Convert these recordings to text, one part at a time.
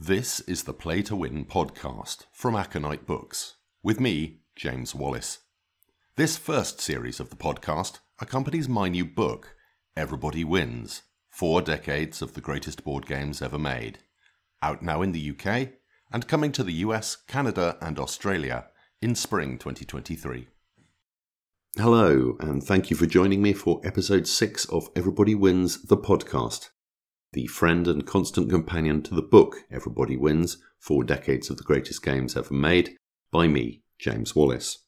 This is the Play to Win podcast from Aconyte Books, with me, James Wallis. This first series of the podcast accompanies my new book, Everybody Wins: 4 Decades of the Greatest Board Games Ever Made, out now in the UK and coming to the US, Canada and Australia in spring 2023. Hello, and thank you for joining me for episode 6 of Everybody Wins, the podcast. The friend and constant companion to the book Everybody Wins: 4 Decades of the Greatest Games Ever Made by me, James Wallis.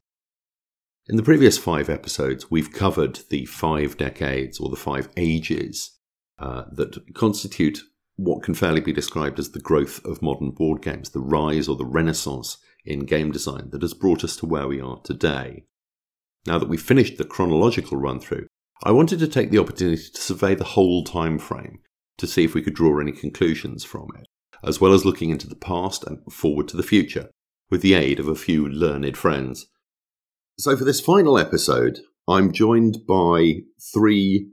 In the previous 5 episodes, we've covered the 5 decades or the 5 ages that constitute what can fairly be described as the growth of modern board games, the rise or the renaissance in game design that has brought us to where we are today. Now that we've finished the chronological run-through, I wanted to take the opportunity to survey the whole time frame, to see if we could draw any conclusions from it, as well as looking into the past and forward to the future, with the aid of a few learned friends. So for this final episode, I'm joined by 3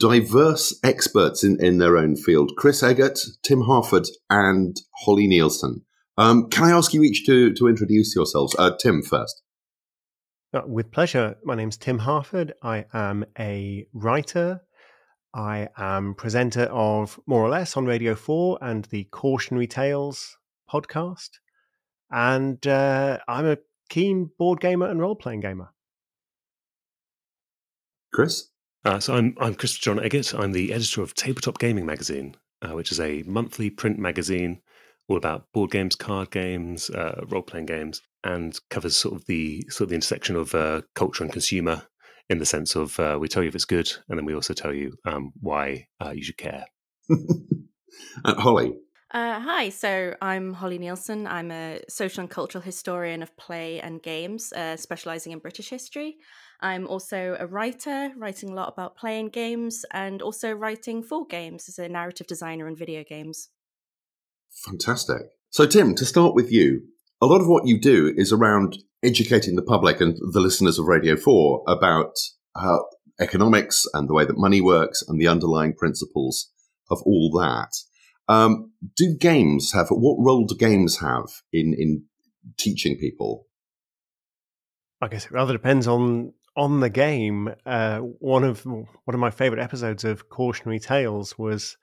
diverse experts in their own field, Chris Eggett, Tim Harford, and Holly Nielsen. Can I ask you each to introduce yourselves? Tim first. With pleasure. My name's Tim Harford. I am a writer. I am presenter of More or Less on Radio 4 and the Cautionary Tales podcast. And I'm a keen board gamer and role-playing gamer. Chris? So I'm Christopher John Eggett. I'm the editor of Tabletop Gaming Magazine, which is a monthly print magazine all about board games, card games, role-playing games, and covers sort of the intersection of culture and consumer, in the sense of we tell you if it's good, and then we also tell you why you should care. Holly. Hi, so I'm Holly Nielsen. I'm a social and cultural historian of play and games, specialising in British history. I'm also a writer, writing a lot about play and games, and also writing for games as a narrative designer in video games. Fantastic. So Tim, to start with you, a lot of what you do is around educating the public and the listeners of Radio 4 about economics and the way that money works and the underlying principles of all that. What role do games have in teaching people? I guess it rather depends on the game. One of my favourite episodes of Cautionary Tales was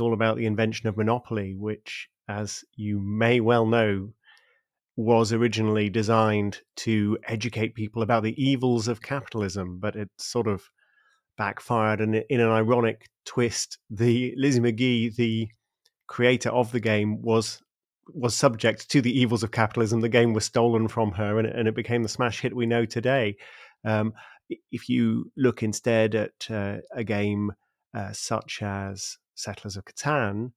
all about the invention of Monopoly, which, as you may well know, was originally designed to educate people about the evils of capitalism, but it sort of backfired. And in an ironic twist, the Lizzie Magie, the creator of the game, was subject to the evils of capitalism. The game was stolen from her, and it became the smash hit we know today. If you look instead at a game such as Settlers of Catan,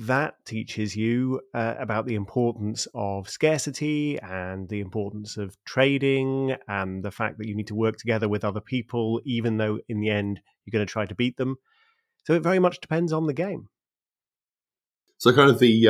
that teaches you about the importance of scarcity and the importance of trading and the fact that you need to work together with other people, even though in the end you're going to try to beat them. So it very much depends on the game. So kind of the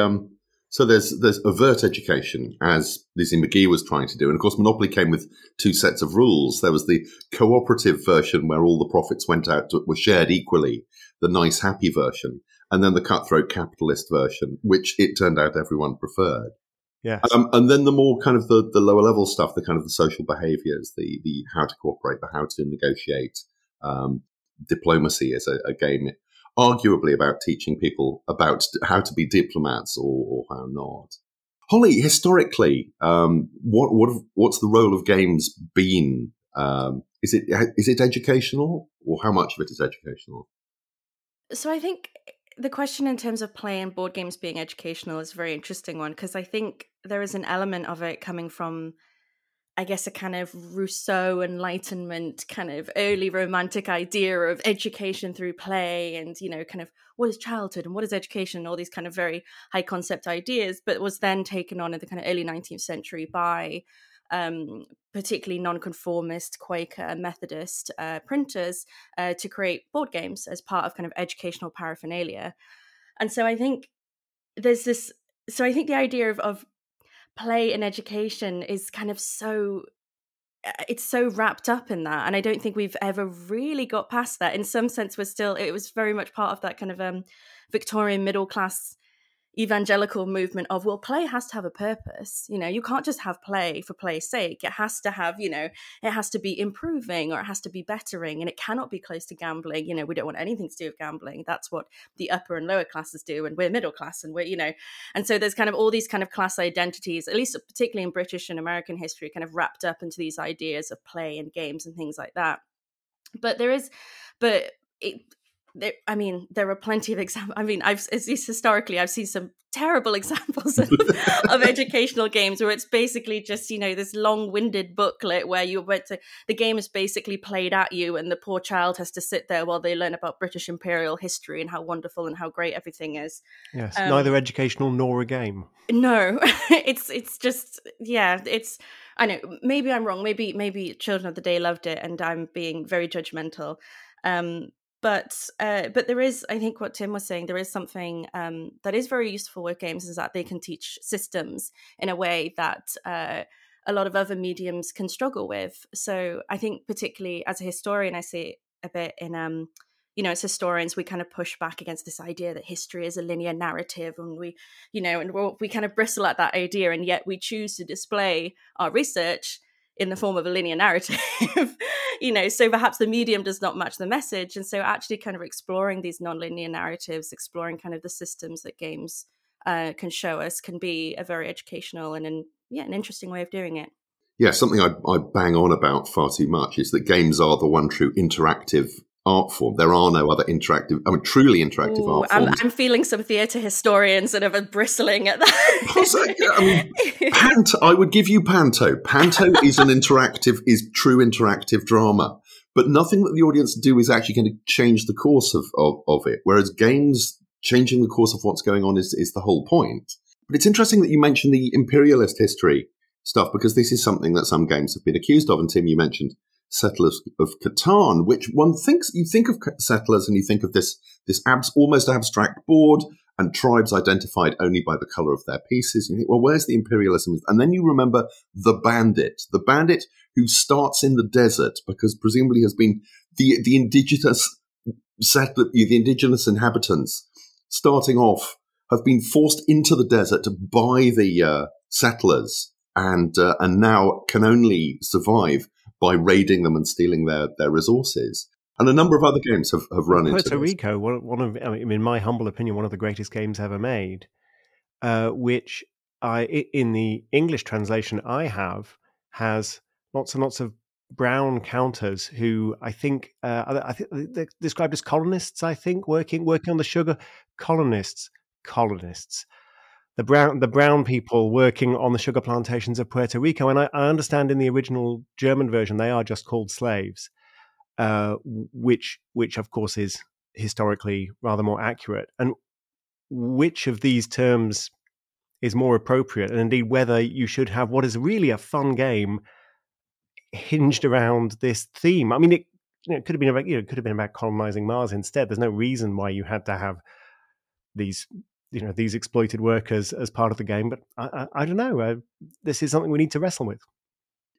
there's overt education, as Lizzie Magie was trying to do, and of course Monopoly came with 2 sets of rules. There was the cooperative version where all the profits were shared equally, the nice happy version. And then the cutthroat capitalist version, which it turned out everyone preferred. Yeah. And then the more kind of the lower level stuff, the kind of the social behaviours, the how to cooperate, the how to negotiate. Diplomacy is a game arguably about teaching people about how to be diplomats or how not. Holly, historically, what's the role of games been? Is it educational, or how much of it is educational? So I think the question in terms of play and board games being educational is a very interesting one, because I think there is an element of it coming from, I guess, a kind of Rousseau Enlightenment kind of early romantic idea of education through play and, you know, kind of what is childhood and what is education, all these kind of very high concept ideas, but was then taken on in the kind of early 19th century by particularly nonconformist, Quaker, and Methodist printers to create board games as part of kind of educational paraphernalia. And so I think the idea of play and education is kind of so, it's so wrapped up in that. And I don't think we've ever really got past that. In some sense, it was very much part of that kind of Victorian middle class, evangelical movement of, well, play has to have a purpose. You know, you can't just have play for play's sake. It has to have, you know, it has to be improving or it has to be bettering, and it cannot be close to gambling. You know, we don't want anything to do with gambling. That's what the upper and lower classes do, and we're middle class, and we're, you know, and so there's kind of all these kind of class identities, at least particularly in British and American history, kind of wrapped up into these ideas of play and games and things like that. But there is, but it, I mean, there are plenty of examples. I mean, I've, at least historically, I've seen some terrible examples of educational games where it's basically just, you know, this long-winded booklet where you went to, the game is basically played at you, and the poor child has to sit there while they learn about British imperial history and how wonderful and how great everything is. Yes, neither educational nor a game. No, it's just, yeah, it's, I know, maybe I'm wrong. Maybe Children of the Day loved it and I'm being very judgmental. But there is, I think what Tim was saying, there is something that is very useful with games, is that they can teach systems in a way that a lot of other mediums can struggle with. So I think particularly as a historian, I see it a bit in, you know, as historians, we kind of push back against this idea that history is a linear narrative, and we, you know, and we kind of bristle at that idea, and yet we choose to display our research in the form of a linear narrative, you know, so perhaps the medium does not match the message. And so actually kind of exploring these non-linear narratives, exploring kind of the systems that games can show us, can be a very educational and an interesting way of doing it. Yeah, something I bang on about far too much is that games are the one true interactive art form. There are no other truly interactive art forms. I'm feeling some theatre historians that are bristling at that. I would give you Panto. Panto is true interactive drama, but nothing that the audience do is actually going to change the course of it. Whereas games, changing the course of what's going on is the whole point. But it's interesting that you mentioned the imperialist history stuff, because this is something that some games have been accused of. And Tim, you mentioned Settlers of Catan, which one thinks, you think of Settlers and you think of this almost abstract board and tribes identified only by the colour of their pieces. And you think, well, where's the imperialism? And then you remember the bandit who starts in the desert, because presumably has been the indigenous inhabitants starting off have been forced into the desert by the settlers and now can only survive by raiding them and stealing their resources. And a number of other games have run into Puerto Rico, in my humble opinion, one of the greatest games ever made, which in the English translation I have, has lots and lots of brown counters who I think they're described as colonists, I think, working on the sugar. Colonists. The brown people working on the sugar plantations of Puerto Rico. And I understand in the original German version, they are just called slaves, which of course is historically rather more accurate. And which of these terms is more appropriate? And indeed, whether you should have what is really a fun game hinged around this theme. I mean, it could have been about colonizing Mars instead. There's no reason why you had to have these exploited workers as part of the game, but I don't know. This is something we need to wrestle with.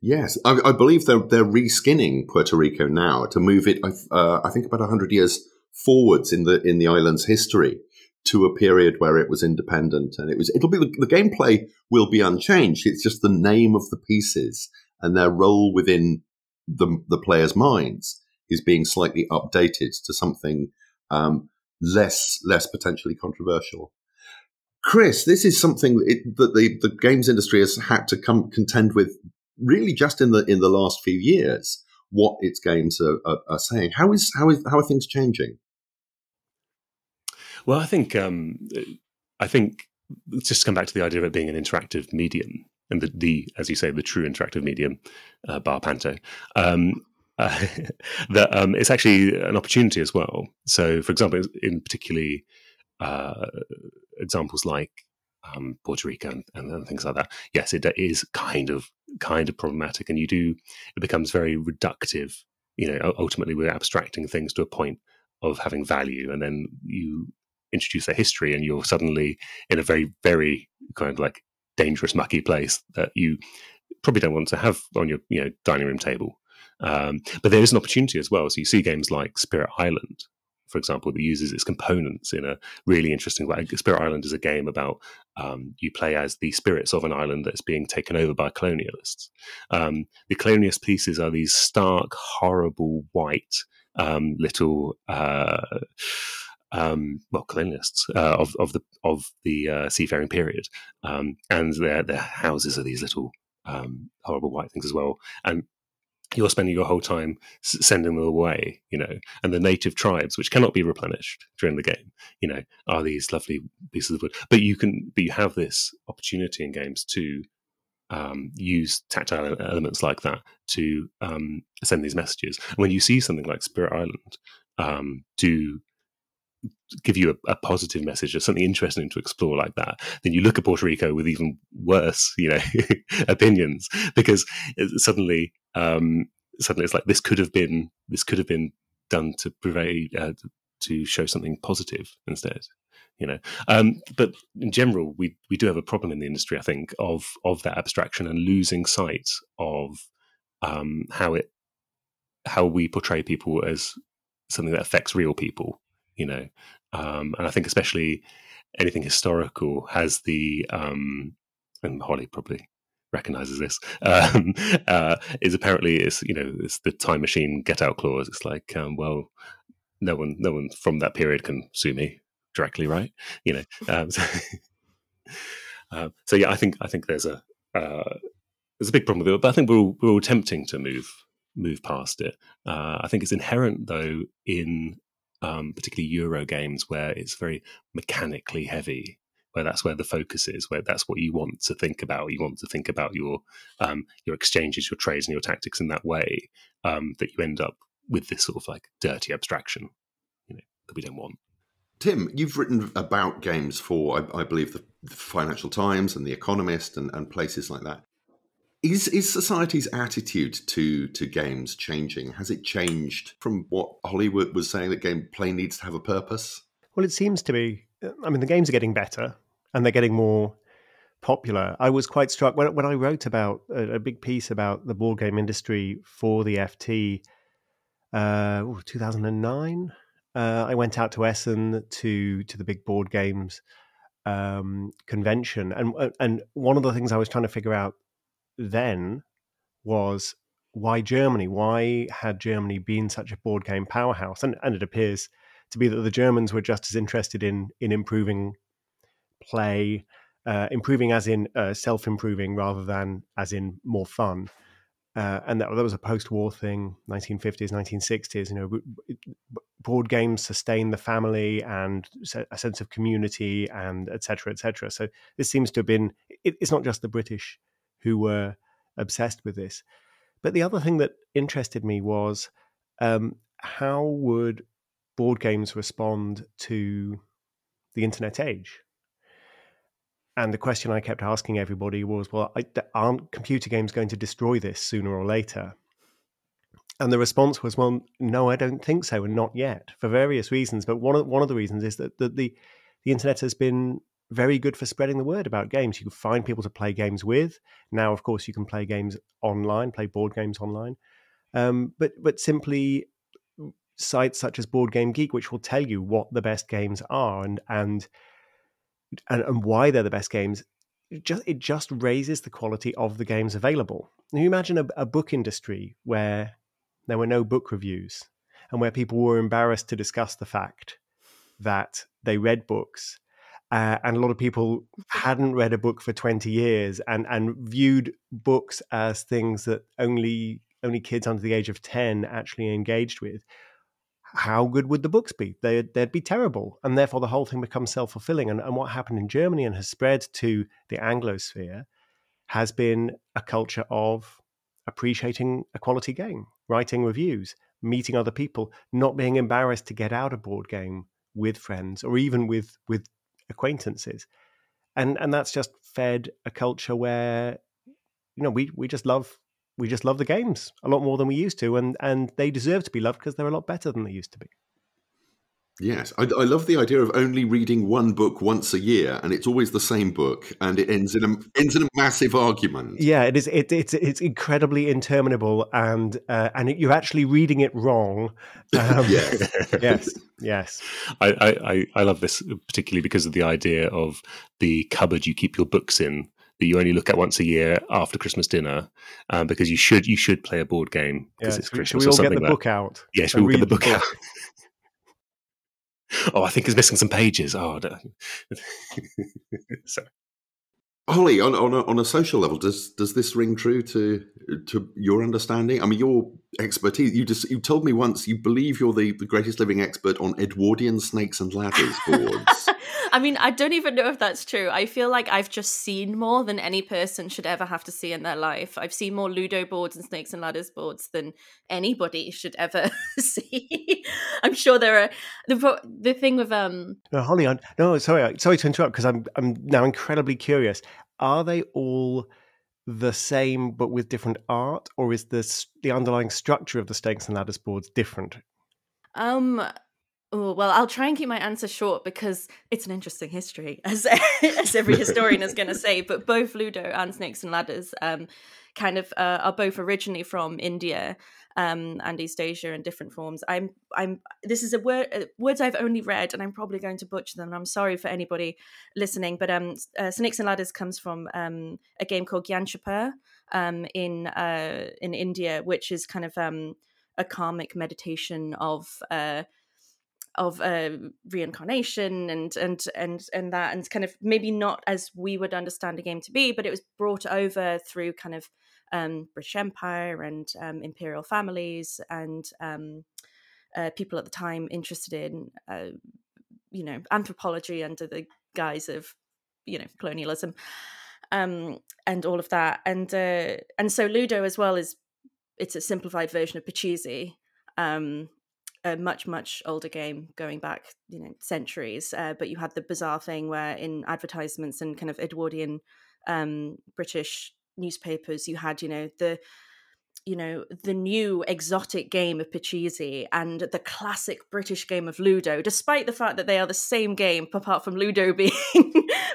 Yes, I believe they're reskinning Puerto Rico now to move it, I think, about 100 years forwards in the island's history to a period where it was independent, and it'll be the gameplay will be unchanged. It's just the name of the pieces and their role within the players' minds is being slightly updated to something less potentially controversial. Chris, this is something that the games industry has had to contend with really just in the last few years, what its games are saying. How are things changing? Well, I think just come back to the idea of it being an interactive medium, and the as you say, the true interactive medium, bar Panto. It's actually an opportunity as well. So, for example, in particularly examples like Puerto Rico and things like that. Yes, it is kind of problematic, and it becomes very reductive. You know, ultimately, we're abstracting things to a point of having value, and then you introduce a history, and you're suddenly in a very, very kind of like dangerous, mucky place that you probably don't want to have on your dining room table. But there is an opportunity as well. So you see games like Spirit Island, for example, that uses its components in a really interesting way. Spirit Island is a game about you play as the spirits of an island that's being taken over by colonialists. The colonialist pieces are these stark, horrible, white little... colonialists of the seafaring period, and their houses are these little horrible white things as well. And you're spending your whole time sending them away, you know. And the native tribes, which cannot be replenished during the game, you know, are these lovely pieces of wood. But you have this opportunity in games to use tactile elements like that to send these messages. And when you see something like Spirit Island, give you a positive message or something interesting to explore like that, then you look at Puerto Rico with even worse, you know, opinions, because suddenly it's like this could have been done to provide to show something positive instead, you know. But in general, we do have a problem in the industry, I think, of that abstraction and losing sight of how we portray people as something that affects real people. You know, and I think especially anything historical has the, and Holly probably recognises this, is apparently it's the time machine get out clause. It's like, well, no one from that period can sue me directly, right? You know, so yeah, I think there's a big problem with it, but I think we're all attempting to move past it. I think it's inherent though in particularly Euro games, where it's very mechanically heavy, where that's where the focus is, where that's what you want to think about. You want to think about your exchanges, your trades, and your tactics in that way, that you end up with this sort of like dirty abstraction, you know, that we don't want. Tim, you've written about games for, I believe, the Financial Times and The Economist and places like that. Is society's attitude to games changing? Has it changed from what Hollywood was saying, that game play needs to have a purpose? Well, it seems to be. I mean, the games are getting better and they're getting more popular. I was quite struck when I wrote about a big piece about the board game industry for the FT, 2009. I went out to Essen to the big board games convention. And one of the things I was trying to figure out then was why Germany? Why had Germany been such a board game powerhouse? And it appears to be that the Germans were just as interested in improving play, improving as in self-improving rather than as in more fun. And that was a post-war thing, 1950s, 1960s. You know, board games sustained the family and a sense of community and et cetera, et cetera. So this seems to have been, it's not just the British who were obsessed with this. But the other thing that interested me was how would board games respond to the internet age? And the question I kept asking everybody was, well, aren't computer games going to destroy this sooner or later? And the response was, well, no, I don't think so, and not yet, for various reasons. But one of the reasons is that the internet has been very good for spreading the word about games. You can find people to play games with. Now, of course, you can play games online, play board games online. But simply sites such as Board Game Geek, which will tell you what the best games are and why they're the best games, it just raises the quality of the games available. Now, you imagine a book industry where there were no book reviews and where people were embarrassed to discuss the fact that they read books. And a lot of people hadn't read a book for 20 years and viewed books as things that only kids under the age of 10 actually engaged with. How good would the books be? They'd be terrible. And therefore, the whole thing becomes self-fulfilling. And what happened in Germany and has spread to the Anglosphere has been a culture of appreciating a quality game, writing reviews, meeting other people, not being embarrassed to get out a board game with friends or even with acquaintances, and that's just fed a culture where, you know, we just love the games a lot more than we used to, and they deserve to be loved because they're a lot better than they used to be. Yes, I love the idea of only reading one book once a year, and it's always the same book, and it ends in a massive argument. Yeah, it is. It's incredibly interminable, and you're actually reading it wrong. Yes. I love this particularly because of the idea of the cupboard you keep your books in that you only look at once a year after Christmas dinner, because you should play a board game because it's Christmas. Should we all get the book out? Yes, we all get the book out. Oh, I think it's missing some pages. Oh, no. So. Holly, on a social level, does this ring true to your understanding? I mean, your expertise. You told me once you believe you're the greatest living expert on Edwardian snakes and ladders boards. I mean, I don't even know if that's true. I feel like I've just seen more than any person should ever have to see in their life. I've seen more Ludo boards and snakes and ladders boards than anybody should ever see. I'm sure there are the thing with No, Holly, sorry to interrupt because I'm now incredibly curious. Are they all the same but with different art, or is the underlying structure of the snakes and ladders boards different? Well, I'll try and keep my answer short because it's an interesting history, as every historian is going to say. But both Ludo and snakes and ladders are both originally from India and East Asia in different forms. This is words I've only read, and I'm probably going to butcher them. And I'm sorry for anybody listening, but snakes and ladders comes from a game called Gyanshapur in India, which is kind of a karmic meditation of reincarnation and that, and kind of maybe not as we would understand a game to be, but it was brought over through kind of British Empire and imperial families and people at the time interested in anthropology under the guise of colonialism and all of that, and so Ludo as well is it's a simplified version of Pachisi, a much, much older game going back, centuries. But you had the bizarre thing where in advertisements and kind of Edwardian British newspapers, you had, the new exotic game of Pachisi and the classic British game of Ludo, despite the fact that they are the same game, apart from Ludo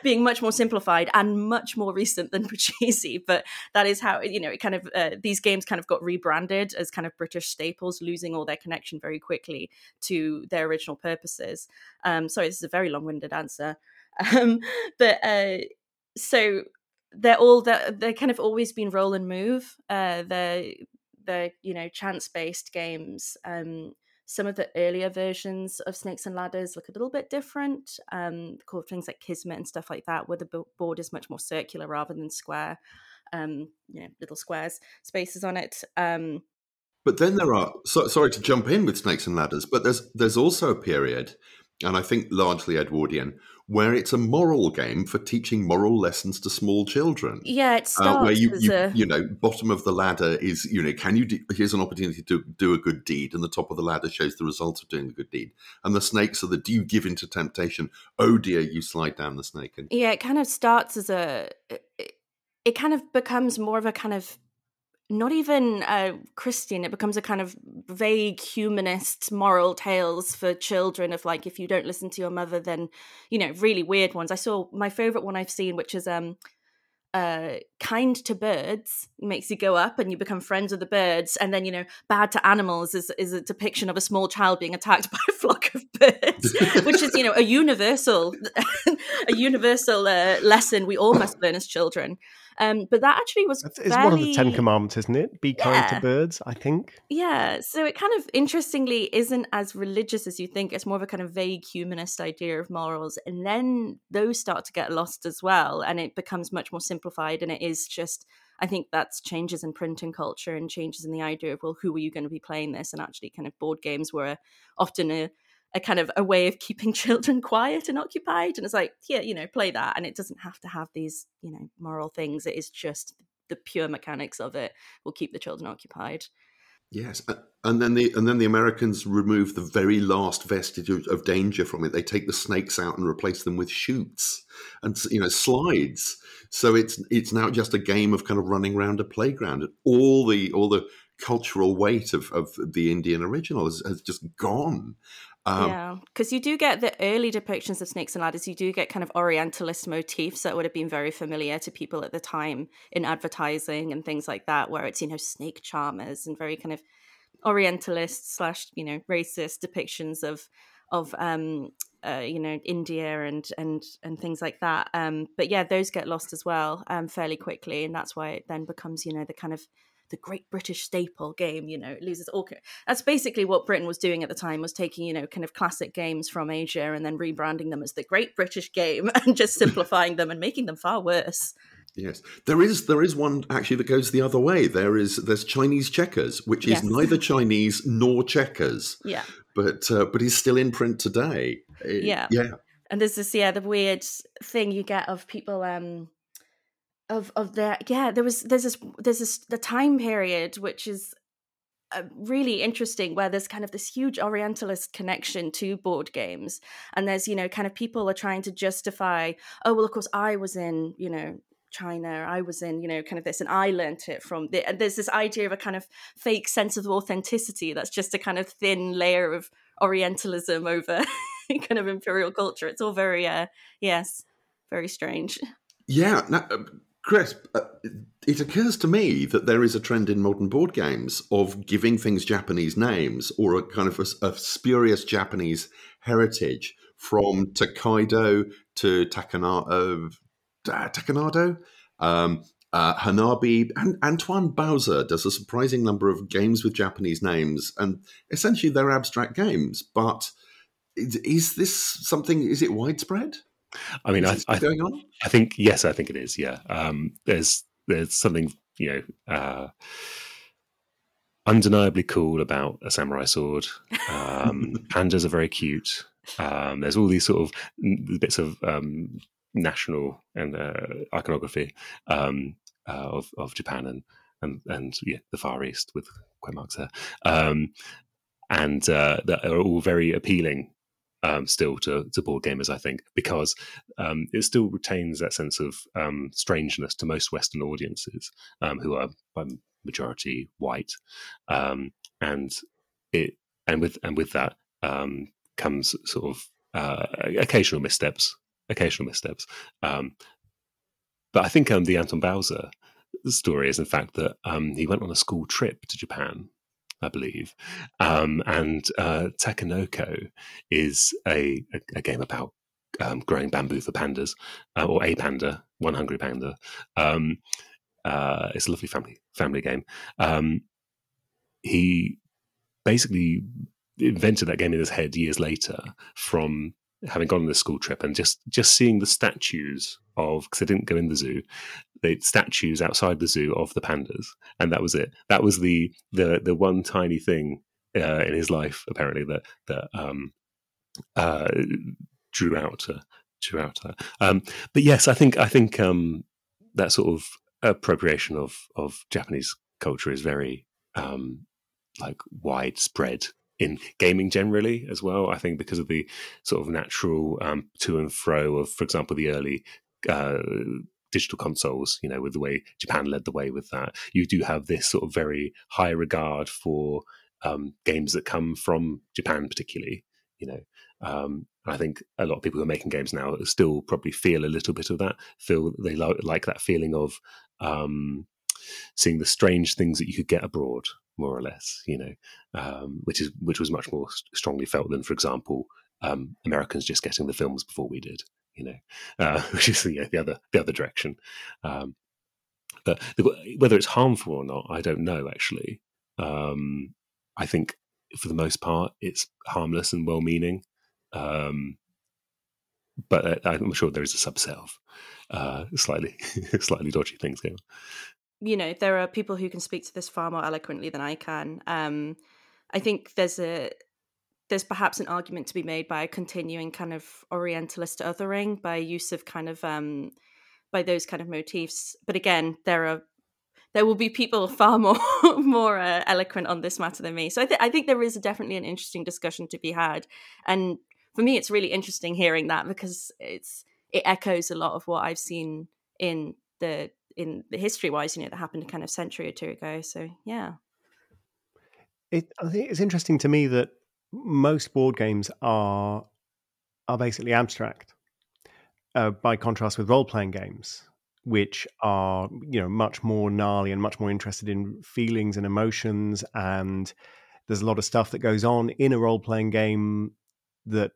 being much more simplified and much more recent than Pachisi. But that is how it kind of these games kind of got rebranded as kind of British staples, losing all their connection very quickly to their original purposes. Sorry, this is a very long-winded answer, so. They're kind of always been roll and move. They're chance-based games. Some of the earlier versions of Snakes and Ladders look a little bit different. Called things like Kismet and stuff like that, where the board is much more circular rather than square. Little squares, spaces on it. But then there are. So, sorry to jump in with Snakes and Ladders, but there's also a period, and I think largely Edwardian, where it's a moral game for teaching moral lessons to small children. Yeah, it starts where bottom of the ladder is, here's an opportunity to do a good deed, and the top of the ladder shows the results of doing the good deed. And the snakes are the, do you give into temptation? Oh dear, you slide down the snake. Yeah, it kind of starts as it kind of becomes more of a kind of, not even Christian, it becomes a kind of vague humanist moral tales for children of like, if you don't listen to your mother, then, really weird ones. I saw my favourite one I've seen, which is kind to birds, makes you go up and you become friends with the birds. And then, bad to animals is a depiction of a small child being attacked by a flock of birds, which is, a universal, lesson we all must learn as children. But that actually was it's one of the 10 commandments, isn't it? Be kind to birds, I think. Yeah. So it kind of interestingly isn't as religious as you think. It's more of a kind of vague humanist idea of morals. And then those start to get lost as well. And it becomes much more simplified. And it is just, I think that's changes in printing culture and changes in the idea of, well, who are you going to be playing this? And actually kind of board games were often a kind of a way of keeping children quiet and occupied. And it's like, yeah, play that. And it doesn't have to have these, moral things. It is just the pure mechanics of it will keep the children occupied. Yes. And then the Americans remove the very last vestige of danger from it. They take the snakes out and replace them with chutes and, slides. So it's now just a game of kind of running around a playground. All the cultural weight of the Indian original has just gone. Yeah, because you do get the early depictions of snakes and ladders. You do get kind of Orientalist motifs that would have been very familiar to people at the time in advertising and things like that, where it's, you know, snake charmers and very kind of Orientalist / you know, racist depictions of you know, India and things like that. But yeah, those get lost as well fairly quickly, and that's why it then becomes, you know, the kind of the Great British Staple game. You know, it loses all. That's basically what Britain was doing at the time, was taking, you know, kind of classic games from Asia and then rebranding them as the Great British Game and just simplifying them and making them far worse. Yes, there is one actually that goes the other way. There's Chinese checkers, which is neither Chinese nor checkers. Yeah, but is still in print today. Yeah. And there's this the weird thing you get of people. There's the time period, which is really interesting, where there's kind of this huge Orientalist connection to board games, and there's, you know, kind of people are trying to justify, oh well, of course I was in, you know, China, I was in, you know, kind of this, and I learnt it from the, and there's this idea of a kind of fake sense of authenticity that's just a kind of thin layer of Orientalism over kind of imperial culture. It's all very very strange. Yeah, now, Chris, it occurs to me that there is a trend in modern board games of giving things Japanese names, or a kind of a spurious Japanese heritage, from Takedo to Takenado, Hanabi, and Antoine Bauza does a surprising number of games with Japanese names, and essentially they're abstract games. But is this something? Is it widespread? I mean, I think it is. Yeah, there's something, you know, undeniably cool about a samurai sword. Pandas are very cute. There's all these sort of bits of national and iconography of Japan and the Far East, with quote marks there, and that are all very appealing. Still to board gamers, I think, because it still retains that sense of strangeness to most Western audiences, who are by majority white, and with that comes sort of occasional missteps. But I think the Antoine Bauza story is, in fact, that he went on a school trip to Japan, I believe, and Takenoko is a game about growing bamboo for pandas, or a panda, one hungry panda. It's a lovely family game. He basically invented that game in his head years later from having gone on this school trip and just seeing the statues of, because I didn't go in the zoo, the statues outside the zoo of the pandas, and that was it. That was the one tiny thing in his life, apparently, that drew out to her. But yes, I think that sort of appropriation of Japanese culture is very like widespread in gaming generally as well. I think because of the sort of natural to and fro of, for example, the early digital consoles, you know, with the way Japan led the way with that, you do have this sort of very high regard for games that come from Japan, particularly, you know. I think a lot of people who are making games now still probably feel a little bit of that, feel they like that feeling of seeing the strange things that you could get abroad, more or less, you know, which was much more strongly felt than, for example, Americans just getting the films before we did, you know, which is, you know, the other direction. But whether it's harmful or not, I don't know, actually. I think for the most part, it's harmless and well-meaning. But I'm sure there is a subset of slightly dodgy things going on. You know, there are people who can speak to this far more eloquently than I can. I think there's perhaps an argument to be made by a continuing kind of Orientalist othering by use of kind of by those kind of motifs. But again, there will be people far more more eloquent on this matter than me. So I think there is definitely an interesting discussion to be had. And for me, it's really interesting hearing that, because it echoes a lot of what I've seen in the history-wise, you know, that happened a kind of century or two ago. So, yeah. I think it's interesting to me that most board games are basically abstract, by contrast with role-playing games, which are, you know, much more gnarly and much more interested in feelings and emotions. And there's a lot of stuff that goes on in a role-playing game that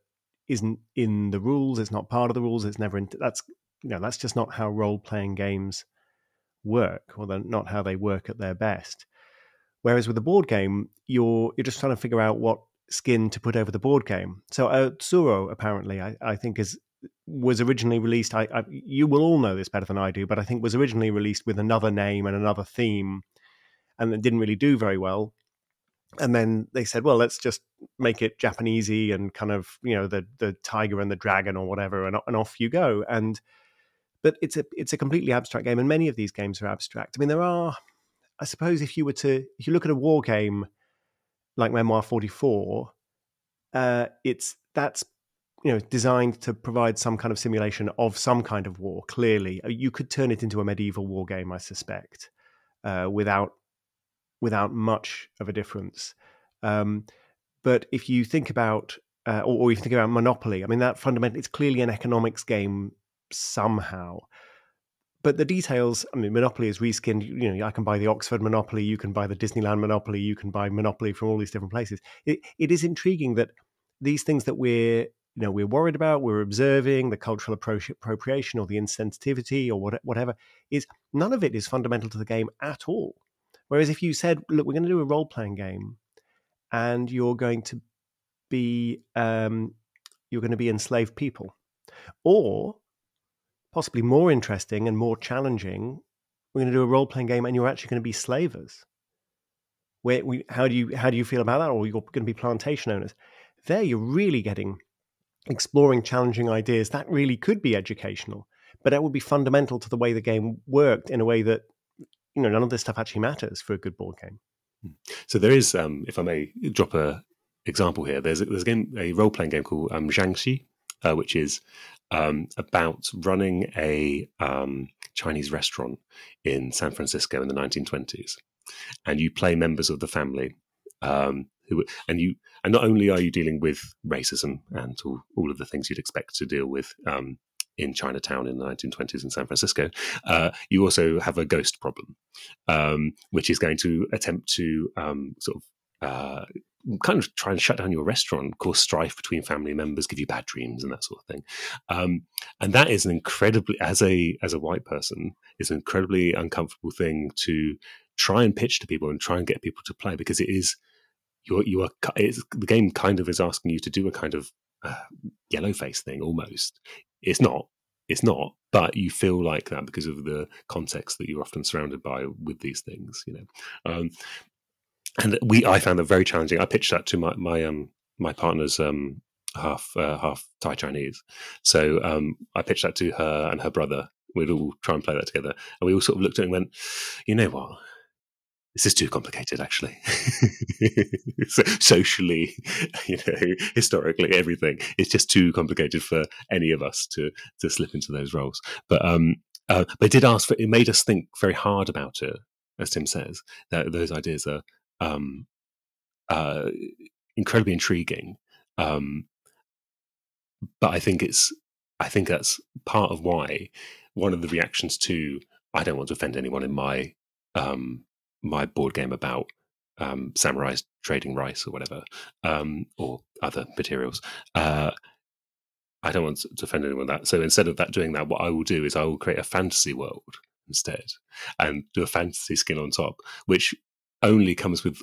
isn't in the rules. It's not part of the rules. It's never in, that's, you know, that's just not how role-playing games work, or not how they work at their best. Whereas with a board game, you're just trying to figure out what skin to put over the board game. So Tsuro, apparently, I think was originally released, you will all know this better than I do, but I think was originally released with another name and another theme, and it didn't really do very well. And then they said, well, let's just make it Japanesey and kind of, you know, the tiger and the dragon or whatever, and off you go. But it's a completely abstract game, and many of these games are abstract. I mean, there are, I suppose, if you look at a war game like Memoir 44, that's, you know, designed to provide some kind of simulation of some kind of war. Clearly, you could turn it into a medieval war game, I suspect, without much of a difference. But if you think about, or if you think about Monopoly, I mean, that fundamentally, it's clearly an economics game somehow. But the details, I mean, Monopoly is reskinned. You know, I can buy the Oxford Monopoly, you can buy the Disneyland Monopoly, you can buy Monopoly from all these different places. It is intriguing that these things that we're worried about, we're observing, the cultural appropriation or the insensitivity or whatever, is none of it is fundamental to the game at all. Whereas if you said, look, we're going to do a role-playing game, and you're going to be enslaved people, or possibly more interesting and more challenging, we're going to do a role-playing game, and you're actually going to be slavers. How do you feel about that? Or you're going to be plantation owners. There, you're really exploring challenging ideas that really could be educational, but that would be fundamental to the way the game worked in a way that, you know, none of this stuff actually matters for a good board game. So there is, if I may drop an example here, there's a role-playing game called Jiangxi, which is about running a Chinese restaurant in San Francisco in the 1920s. And you play members of the family, and not only are you dealing with racism and all of the things you'd expect to deal with in Chinatown in the 1920s in San Francisco, you also have a ghost problem, which is going to attempt to kind of try and shut down your restaurant, cause strife between family members, give you bad dreams and that sort of thing. And that is an incredibly, as a white person, is an incredibly uncomfortable thing to try and pitch to people and try and get people to play, because it is the game kind of is asking you to do a kind of yellow face thing almost. It's not, but you feel like that because of the context that you're often surrounded by with these things, you know. And I found that very challenging. I pitched that to my partner's half Thai Chinese, so I pitched that to her and her brother. We'd all try and play that together, and we all sort of looked at it and went, you know what, this is too complicated, actually. So, socially, you know, historically, everything. It's just too complicated for any of us to slip into those roles. But it did ask for, it made us think very hard about it, as Tim says. That those ideas are incredibly intriguing. But I think that's part of why one of the reactions to, I don't want to offend anyone in my my board game about samurais trading rice or whatever, or other materials. I don't want to offend anyone with that. So instead of that doing that, what I will do is I will create a fantasy world instead and do a fantasy skin on top, which only comes with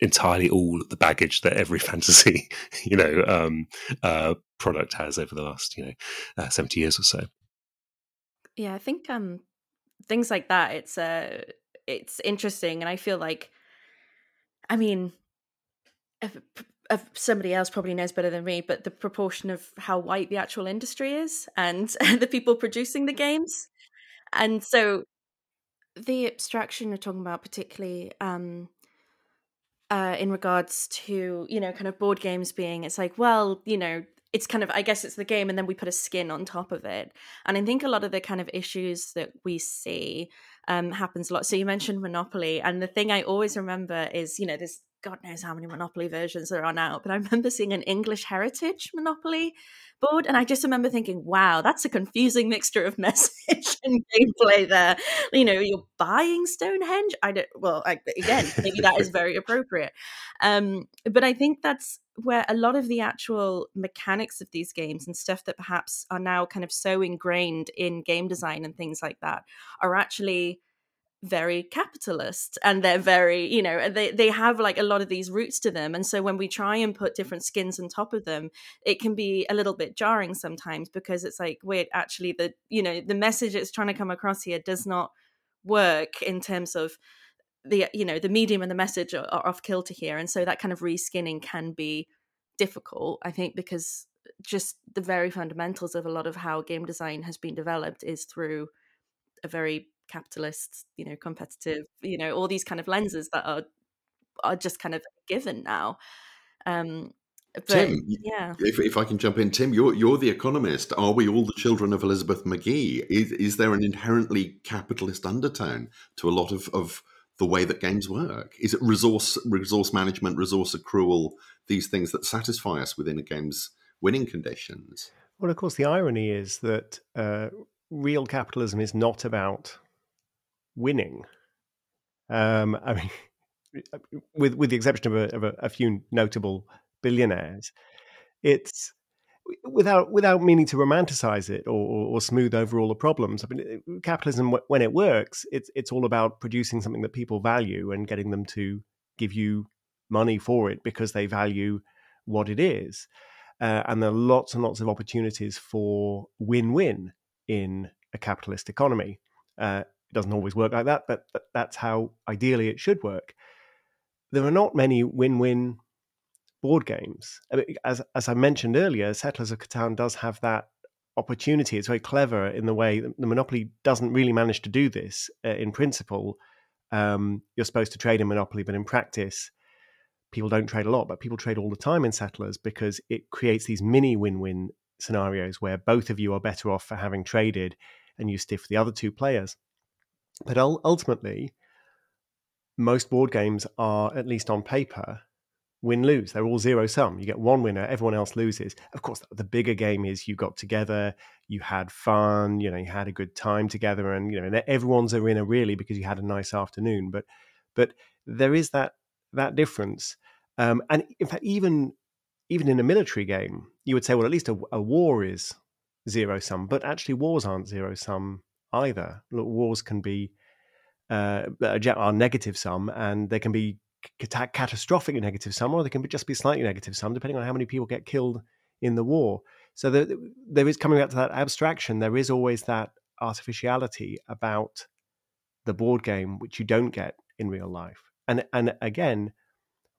entirely all of the baggage that every fantasy, you know, product has over the last, you know, 70 years or so. Yeah, I think things like that, it's interesting, and I feel like, I mean, if somebody else probably knows better than me, but the proportion of how white the actual industry is and the people producing the games, and so the abstraction you're talking about, particularly in regards to, you know, kind of board games being, it's like, well, you know, it's kind of, I guess it's the game, and then we put a skin on top of it. And I think a lot of the kind of issues that we see happens a lot. So you mentioned Monopoly, and the thing I always remember is, you know, this God knows how many Monopoly versions there are now, but I remember seeing an English Heritage Monopoly board, and I just remember thinking, wow, that's a confusing mixture of message and gameplay there. You know, you're buying Stonehenge. Again, maybe that is very appropriate. But I think that's where a lot of the actual mechanics of these games and stuff that perhaps are now kind of so ingrained in game design and things like that are actually very capitalist, and they're very, you know, they have like a lot of these roots to them. And so when we try and put different skins on top of them, it can be a little bit jarring sometimes, because it's like, wait, actually the message it's trying to come across here does not work in terms of the, you know, the medium and the message are off kilter here. And so that kind of reskinning can be difficult, I think, because just the very fundamentals of a lot of how game design has been developed is through a very capitalist, you know, competitive, you know, all these kind of lenses that are just kind of given now. But, Tim, yeah. If I can jump in, Tim, you're the economist. Are we all the children of Elizabeth Magie? Is there an inherently capitalist undertone to a lot of the way that games work? Is it resource management, resource accrual, these things that satisfy us within a game's winning conditions? Well, of course, the irony is that real capitalism is not about winning. I mean, with the exception of a few notable billionaires, it's without meaning to romanticize it or smooth over all the problems. I mean, capitalism, when it works, it's all about producing something that people value and getting them to give you money for it because they value what it is. And there are lots and lots of opportunities for win-win in a capitalist economy. It doesn't always work like that, but that's how ideally it should work. There are not many win-win board games. I mean, as I mentioned earlier, Settlers of Catan does have that opportunity. It's very clever in the way that the Monopoly doesn't really manage to do this. In principle, you're supposed to trade in Monopoly, but in practice, people don't trade a lot, but people trade all the time in Settlers, because it creates these mini win-win scenarios where both of you are better off for having traded and you stiff the other two players. But ultimately, most board games are, at least on paper, win-lose. They're all zero-sum. You get one winner, everyone else loses. Of course, the bigger game is you got together, you had fun, you know, you had a good time together, and you know, everyone's a winner really because you had a nice afternoon. But there is that difference, and in fact, even in a military game, you would say, well, at least a war is zero-sum, but actually wars aren't zero-sum either. Look, wars can be are negative-sum, and they can be catastrophic negative-sum, or they can just be slightly negative-sum, depending on how many people get killed in the war. So there is, coming back to that abstraction, there is always that artificiality about the board game, which you don't get in real life. And again,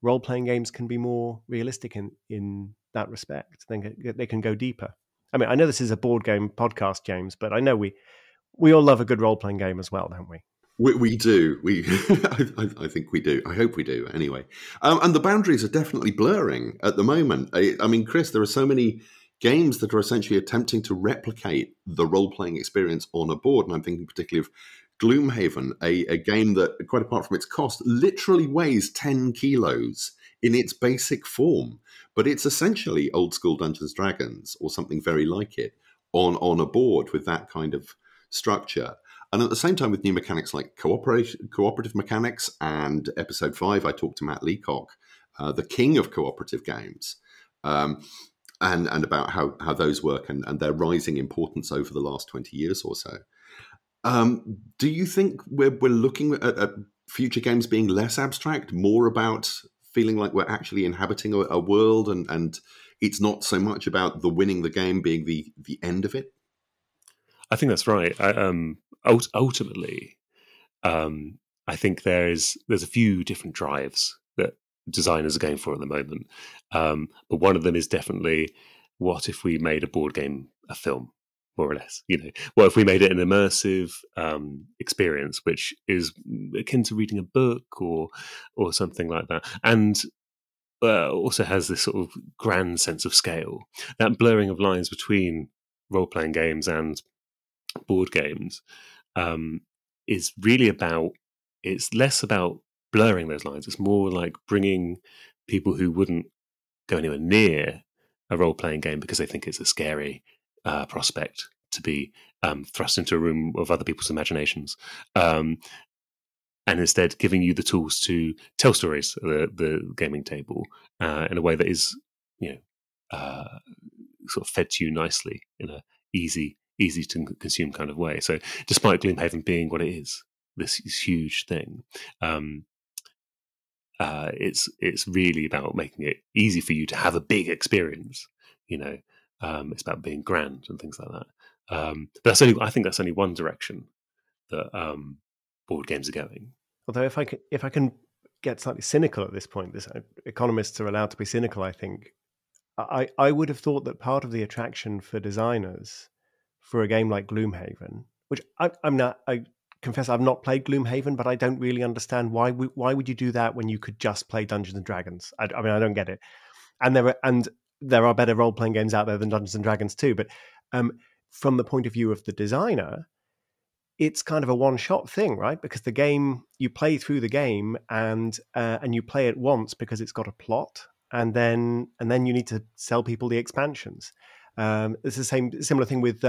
role-playing games can be more realistic in that respect. They can go deeper. I mean, I know this is a board game podcast, James, but I know we all love a good role-playing game as well, don't we? We do. I think we do. I hope we do, anyway. And the boundaries are definitely blurring at the moment. I mean, Chris, there are so many games that are essentially attempting to replicate the role-playing experience on a board, and I'm thinking particularly of Gloomhaven, a game that, quite apart from its cost, literally weighs 10 kilos in its basic form, but it's essentially old-school Dungeons & Dragons or something very like it on a board with that kind of structure. And at the same time, with new mechanics like cooperative mechanics, and episode 5, I talked to Matt Leacock, the king of cooperative games, and about how those work and their rising importance over the last 20 years or so. Do you think we're looking at future games being less abstract, more about feeling like we're actually inhabiting a world, and it's not so much about the winning the game being the end of it? I think that's right. Ultimately, I think there's a few different drives that designers are going for at the moment, but one of them is definitely, what if we made a board game a film? More or less, you know, well, if we made it an immersive experience, which is akin to reading a book or something like that, and also has this sort of grand sense of scale. That blurring of lines between role-playing games and board games is really about, it's less about blurring those lines. It's more like bringing people who wouldn't go anywhere near a role-playing game because they think it's a scary prospect to be thrust into a room of other people's imaginations, and instead giving you the tools to tell stories at the gaming table in a way that is, sort of fed to you nicely in a easy to consume kind of way. So despite Gloomhaven being what it is, this huge thing, it's really about making it easy for you to have a big experience. It's about being grand and things like that. But I think that's only one direction that board games are going. Although if I can get slightly cynical at this point, economists are allowed to be cynical, I think. I would have thought that part of the attraction for designers for a game like Gloomhaven, which I confess I've not played Gloomhaven, but I don't really understand why would you do that when you could just play Dungeons and Dragons? I mean, I don't get it. And there are better role playing games out there than Dungeons and Dragons too. But from the point of view of the designer, it's kind of a one shot thing, right? Because the game, you play through the game and you play it once because it's got a plot. And then you need to sell people the expansions. It's the similar thing with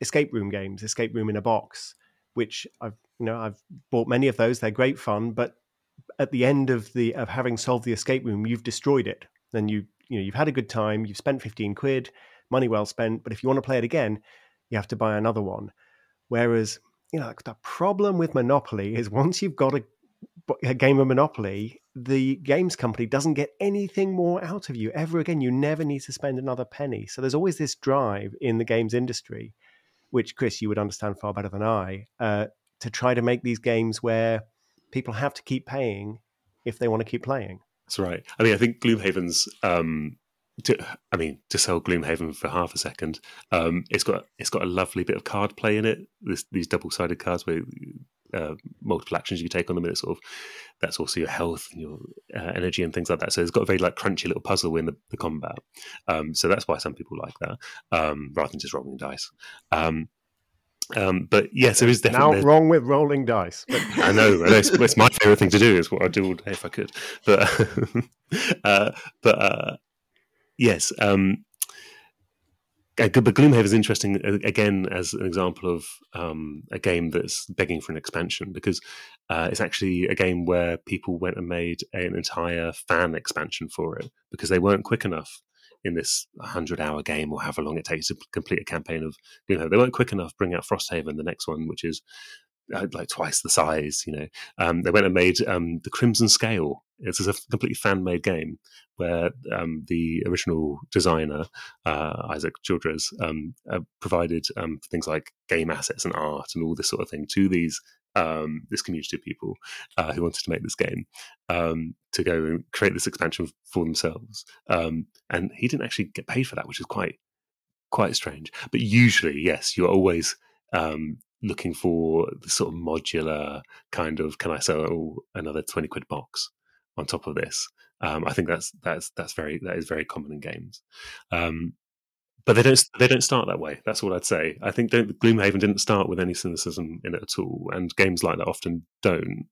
escape room games, Escape Room in a Box, which I've bought many of those. They're great fun, but at the end of having solved the escape room, you've destroyed it. Then you've had a good time. You've spent 15 quid, money well spent. But if you want to play it again, you have to buy another one. Whereas the problem with Monopoly is once you've got a game of Monopoly, the games company doesn't get anything more out of you ever again. You never need to spend another penny. So there's always this drive in the games industry, which, Chris, you would understand far better than I, to try to make these games where people have to keep paying if they want to keep playing. That's right. I mean, I think Gloomhaven's... to sell Gloomhaven for half a second, it's got a lovely bit of card play in it. These double-sided cards where... multiple actions you take on them, and it's sort of, that's also your health and your energy and things like that. So it's got a very crunchy little puzzle in the combat. So that's why some people like that rather than just rolling dice. But yes, there is definitely now wrong with rolling dice. But... I know it's my favorite thing to do. Is what I'd do all day if I could. But yes. But Gloomhaven is interesting, again, as an example of a game that's begging for an expansion, because it's actually a game where people went and made an entire fan expansion for it because they weren't quick enough in this 100-hour game, or however long it takes to complete a campaign of Gloomhaven. They weren't quick enough bringing out Frosthaven, the next one, which is twice the size. They went and made the Crimson Scale. It's a completely fan-made game where the original designer, Isaac Childress, provided things like game assets and art and all this sort of thing to these this community of people who wanted to make this game to go and create this expansion for themselves. And he didn't actually get paid for that, which is quite strange. But usually, yes, you're always... looking for the sort of modular kind of, can I sell another 20 quid box on top of this? I think that is very common in games, but they don't start that way. That's all I'd say. I think Gloomhaven didn't start with any cynicism in it at all, and games like that often don't.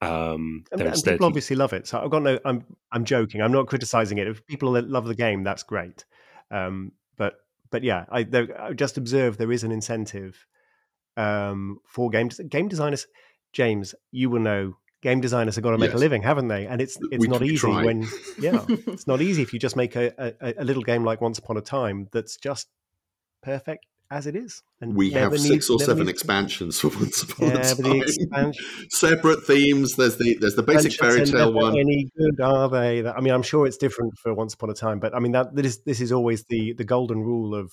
And people obviously love it. So I've got no. I'm joking. I'm not criticizing it. If people love the game, that's great. But yeah, I just observe there is an incentive. For game designers, James, you will know game designers have got to make a living, haven't they? And it's not easy it's not easy if you just make a little game like Once Upon a Time that's just perfect as it is. And we have six or seven expansions for Once Upon a Time. Separate themes. There's the basic fairy tale one. Any good are they? I mean, I'm sure it's different for Once Upon a Time, but I mean this is always the golden rule of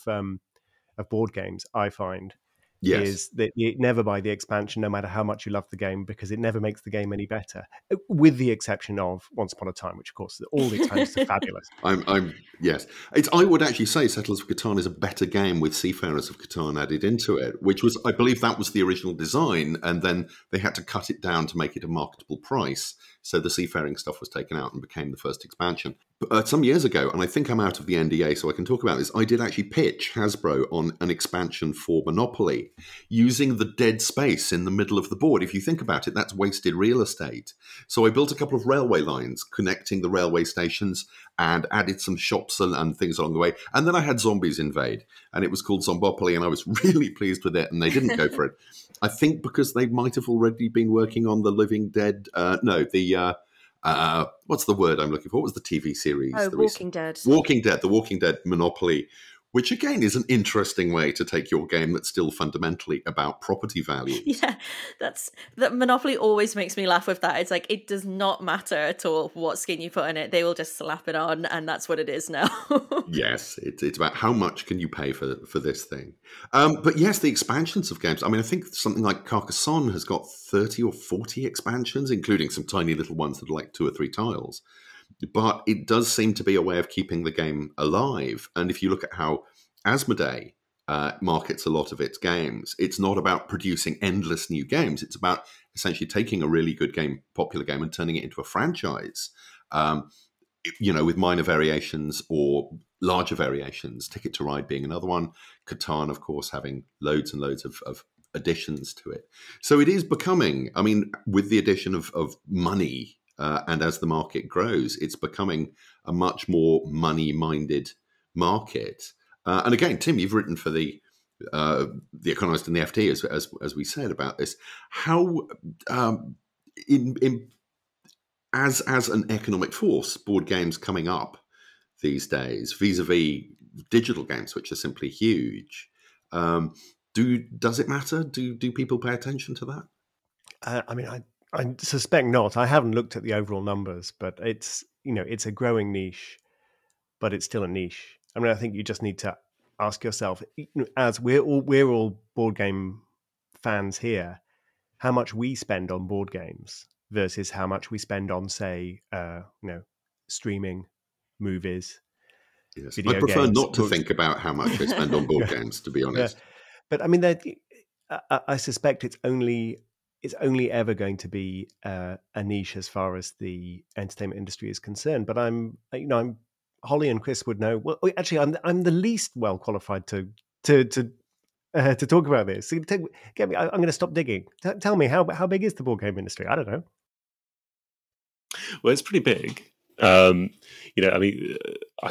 board games, I find. Yes. Is that you never buy the expansion, no matter how much you love the game, because it never makes the game any better, with the exception of Once Upon a Time, which, of course, all the expansions are fabulous. Yes. I would actually say Settlers of Catan is a better game with Seafarers of Catan added into it, which was, I believe that was the original design, and then they had to cut it down to make it a marketable price. So the seafaring stuff was taken out and became the first expansion. some years ago, and I think I'm out of the NDA, so I can talk about this. I did actually pitch Hasbro on an expansion for Monopoly using the dead space in the middle of the board. If you think about it, that's wasted real estate. So I built a couple of railway lines connecting the railway stations and added some shops and things along the way. And then I had zombies invade, and it was called Zombopoly, and I was really pleased with it, and they didn't go for it. I think because they might have already been working on the Living Dead, what's the word I'm looking for? What was the TV series? Oh, Walking Dead. Walking Dead, the Walking Dead Monopoly, which again is an interesting way to take your game that's still fundamentally about property value. Yeah, that Monopoly always makes me laugh with that. It's like, it does not matter at all what skin you put in it. They will just slap it on, and that's what it is now. Yes, it's about how much can you pay for this thing. But yes, the expansions of games. I mean, I think something like Carcassonne has got 30 or 40 expansions, including some tiny little ones that are like 2 or 3 tiles. But it does seem to be a way of keeping the game alive. And if you look at how Asmodee markets a lot of its games, it's not about producing endless new games. It's about essentially taking a really good game, popular game, and turning it into a franchise, with minor variations or larger variations, Ticket to Ride being another one, Catan, of course, having loads and loads of additions to it. So it is becoming, I mean, with the addition of money, and as the market grows, it's becoming a much more money-minded market. And again, Tim, you've written for the Economist and the FT, as we said about this. How, as an economic force, board games coming up these days, vis-a-vis digital games, which are simply huge. Does it matter? Do people pay attention to that? I suspect not. I haven't looked at the overall numbers, but it's a growing niche, but it's still a niche. I mean, I think you just need to ask yourself, as we're all board game fans here, how much we spend on board games versus how much we spend on, say, streaming, movies. Yes, video I prefer games, not to books. Think about how much I spend on board games, to be honest. Yeah. But I mean, I suspect it's only ever going to be a niche as far as the entertainment industry is concerned. But I'm Holly and Chris would know. Well, actually, I'm the least well qualified to talk about this. So get me. I'm going to stop digging. Tell me how big is the board game industry? I don't know. Well, it's pretty big. I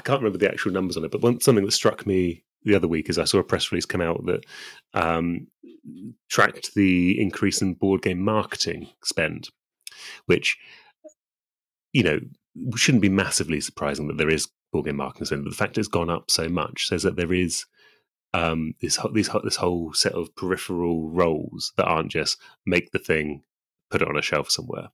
can't remember the actual numbers on it, but something that struck me the other week is I saw a press release come out that tracked the increase in board game marketing spend, which, shouldn't be massively surprising that there is board game marketing spend. But the fact it's gone up so much says that there is this whole set of peripheral roles that aren't just make the thing, put it on a shelf somewhere,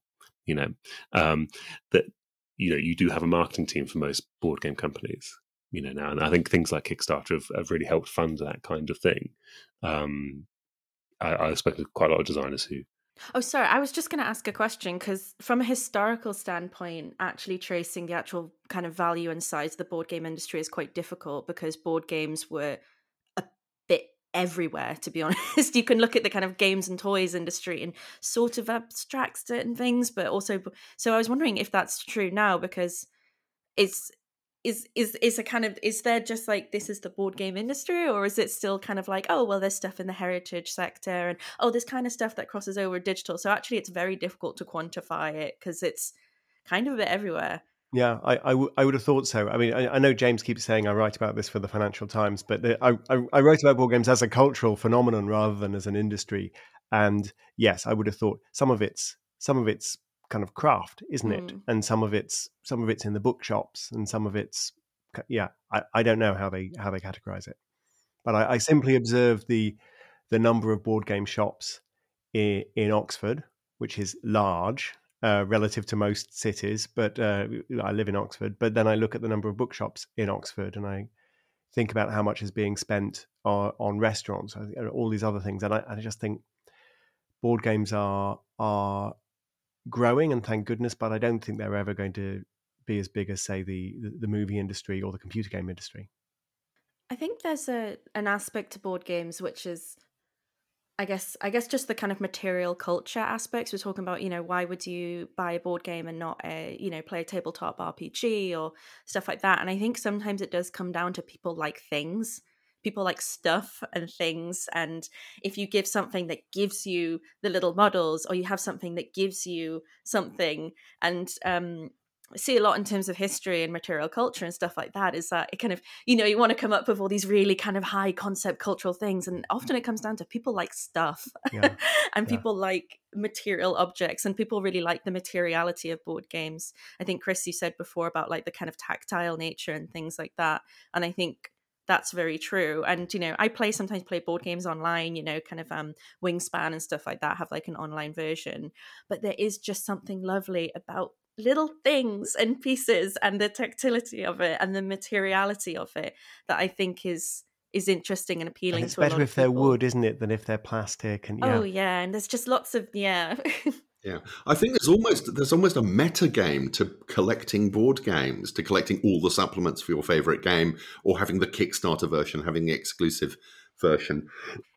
you do have a marketing team for most board game companies. Now, and I think things like Kickstarter have really helped fund that kind of thing. I expect quite a lot of designers who... Oh, sorry, I was just going to ask a question, because from a historical standpoint, actually tracing the actual kind of value and size of the board game industry is quite difficult, because board games were a bit everywhere, to be honest. You can look at the kind of games and toys industry and sort of abstract certain things, but also... So I was wondering if that's true now, because it's... Is there just like, this is the board game industry, or is it still kind of like, oh, well, there's stuff in the heritage sector, and oh, this kind of stuff that crosses over digital. So actually it's very difficult to quantify it because it's kind of a bit everywhere. Yeah, I would have thought so. I mean, I know James keeps saying I write about this for the Financial Times, but I wrote about board games as a cultural phenomenon rather than as an industry. And yes, I would have thought some of it's kind of craft, isn't it? And some of it's in the bookshops, and some of it's I don't know how they categorize it, but I simply observed the number of board game shops in Oxford, which is large relative to most cities, but I live in Oxford. But then I look at the number of bookshops in Oxford, and I think about how much is being spent on restaurants, all these other things, and I just think board games are growing, and thank goodness, but I don't think they're ever going to be as big as, say, the movie industry or the computer game industry. I think there's an aspect to board games which is I guess just the kind of material culture aspects. We're talking about, you know, why would you buy a board game and not a, you know, play a tabletop RPG or stuff like that. And I think sometimes it does come down to people like things. People like stuff and things. And if you give something that gives you the little models, or you have something that gives you something, and see a lot in terms of history and material culture and stuff like that, is that it kind of, you know, you want to come up with all these really kind of high concept cultural things, and often it comes down to people like stuff and people like material objects, and people really like the materiality of board games. I think, Chris, you said before about like the kind of tactile nature and things like that, and I think that's very true. And, you know, I sometimes play board games online, you know, kind of Wingspan and stuff like that, have like an online version, but there is just something lovely about little things and pieces and the tactility of it and the materiality of it that I think is interesting and appealing. And it's to better a lot if they're wood, isn't it, than if they're plastic? And oh yeah, and there's just lots of yeah. I think there's almost a meta game to collecting board games, to collecting all the supplements for your favorite game, or having the Kickstarter version, having the exclusive version.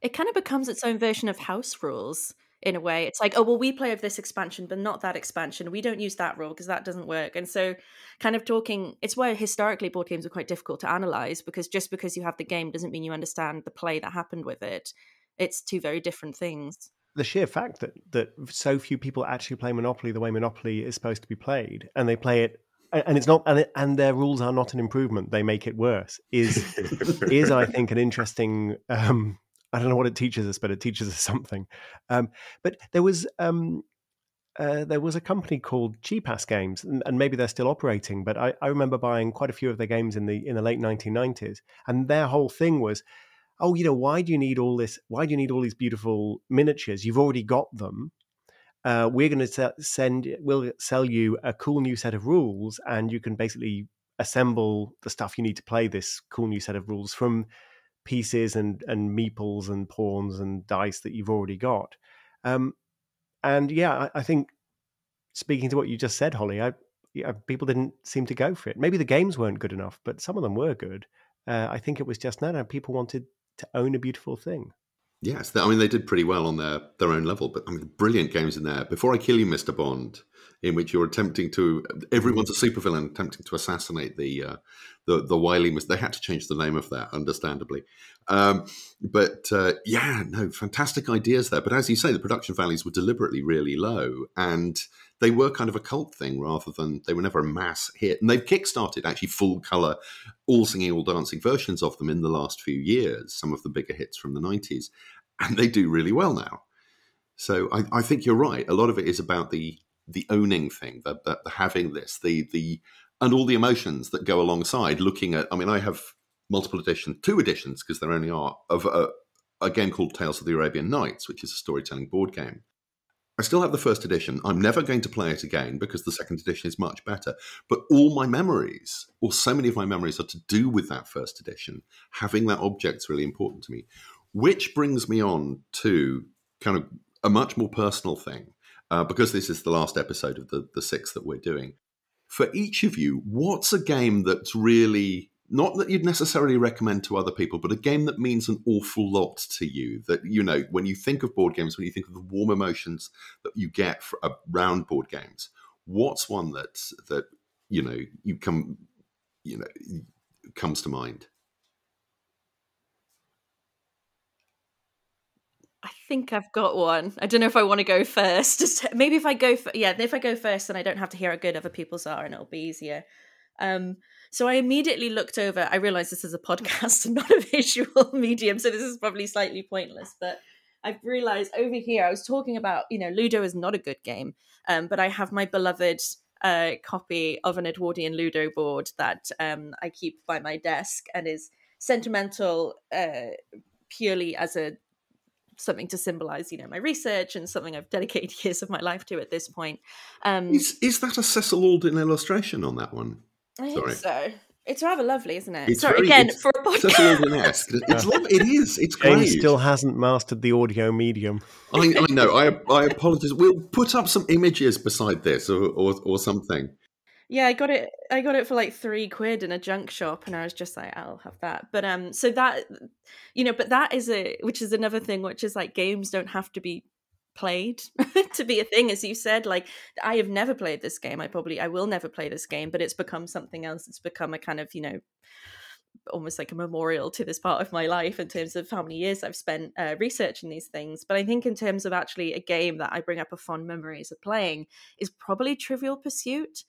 It kind of becomes its own version of house rules. In a way, it's like, oh, well, we play with this expansion, but not that expansion. We don't use that rule because that doesn't work. And so kind of talking, it's why historically board games are quite difficult to analyze, because just because you have the game doesn't mean you understand the play that happened with it. It's two very different things. The sheer fact that so few people actually play Monopoly the way Monopoly is supposed to be played, and they play it, and it's not, and their rules are not an improvement, they make it worse, is I think, an interesting... I don't know what it teaches us, but it teaches us something. But there was a company called Cheapass Games, and maybe they're still operating, but I remember buying quite a few of their games in the late 1990s, and their whole thing was, oh, you know, why do you need all this? Why do you need all these beautiful miniatures? You've already got them. We're going to sell you a cool new set of rules, and you can basically assemble the stuff you need to play this cool new set of rules from pieces and meeples and pawns and dice that you've already got. I think, speaking to what you just said, Holly, people didn't seem to go for it. Maybe the games weren't good enough, but some of them were good. I think it was just no, people wanted to own a beautiful thing. Yes, I mean, they did pretty well on their own level, but I mean, brilliant games in there. Before I Kill You, Mr. Bond, in which you're everyone's a supervillain attempting to assassinate the wily Mr. They had to change the name of that, understandably. Fantastic ideas there. But as you say, the production values were deliberately really low, and they were kind of a cult thing rather than, they were never a mass hit. And they've kickstarted actually full colour, all singing, all dancing versions of them in the last few years, some of the bigger hits from the 90s. And they do really well now. So I think you're right. A lot of it is about the owning thing, the having this, and all the emotions that go alongside looking at, I mean, I have two editions, because there only are, of a game called Tales of the Arabian Nights, which is a storytelling board game. I still have the first edition. I'm never going to play it again because the second edition is much better. But all my memories, or so many of my memories, are to do with that first edition. Having that object's really important to me, which brings me on to kind of a much more personal thing, because this is the last episode of the six that we're doing. For each of you, what's a game that's really, not that you'd necessarily recommend to other people, but a game that means an awful lot to you, that, you know, when you think of board games, when you think of the warm emotions that you get around board games, what's one that you know, comes to mind? I think I've got one. I don't know if I want to go first. If I go first, then I don't have to hear how good other people's are, and it'll be easier. So I immediately looked over. I realized this is a podcast and not a visual medium, so this is probably slightly pointless. But I've realized over here, I was talking about, you know, Ludo is not a good game, but I have my beloved copy of an Edwardian Ludo board that I keep by my desk, and is sentimental purely as something to symbolize, you know, my research, and something I've dedicated years of my life to at this point. Is that a Cecil Alden illustration on that one? I think so. It's rather lovely, isn't it? For a podcast. It's lovely. It is. It's great. James still hasn't mastered the audio medium. I know. I apologize. We'll put up some images beside this or something. Yeah, I got it for like £3 in a junk shop, and I was just like, I'll have that. But so that, you know, but that is which is another thing, which is like games don't have to be played to be a thing, as you said. Like, I have never played this game. I will never play this game, but it's become something else. It's become a kind of, you know, almost like a memorial to this part of my life in terms of how many years I've spent researching these things. But I think in terms of actually a game that I bring up a fond memories of playing is probably Trivial Pursuit.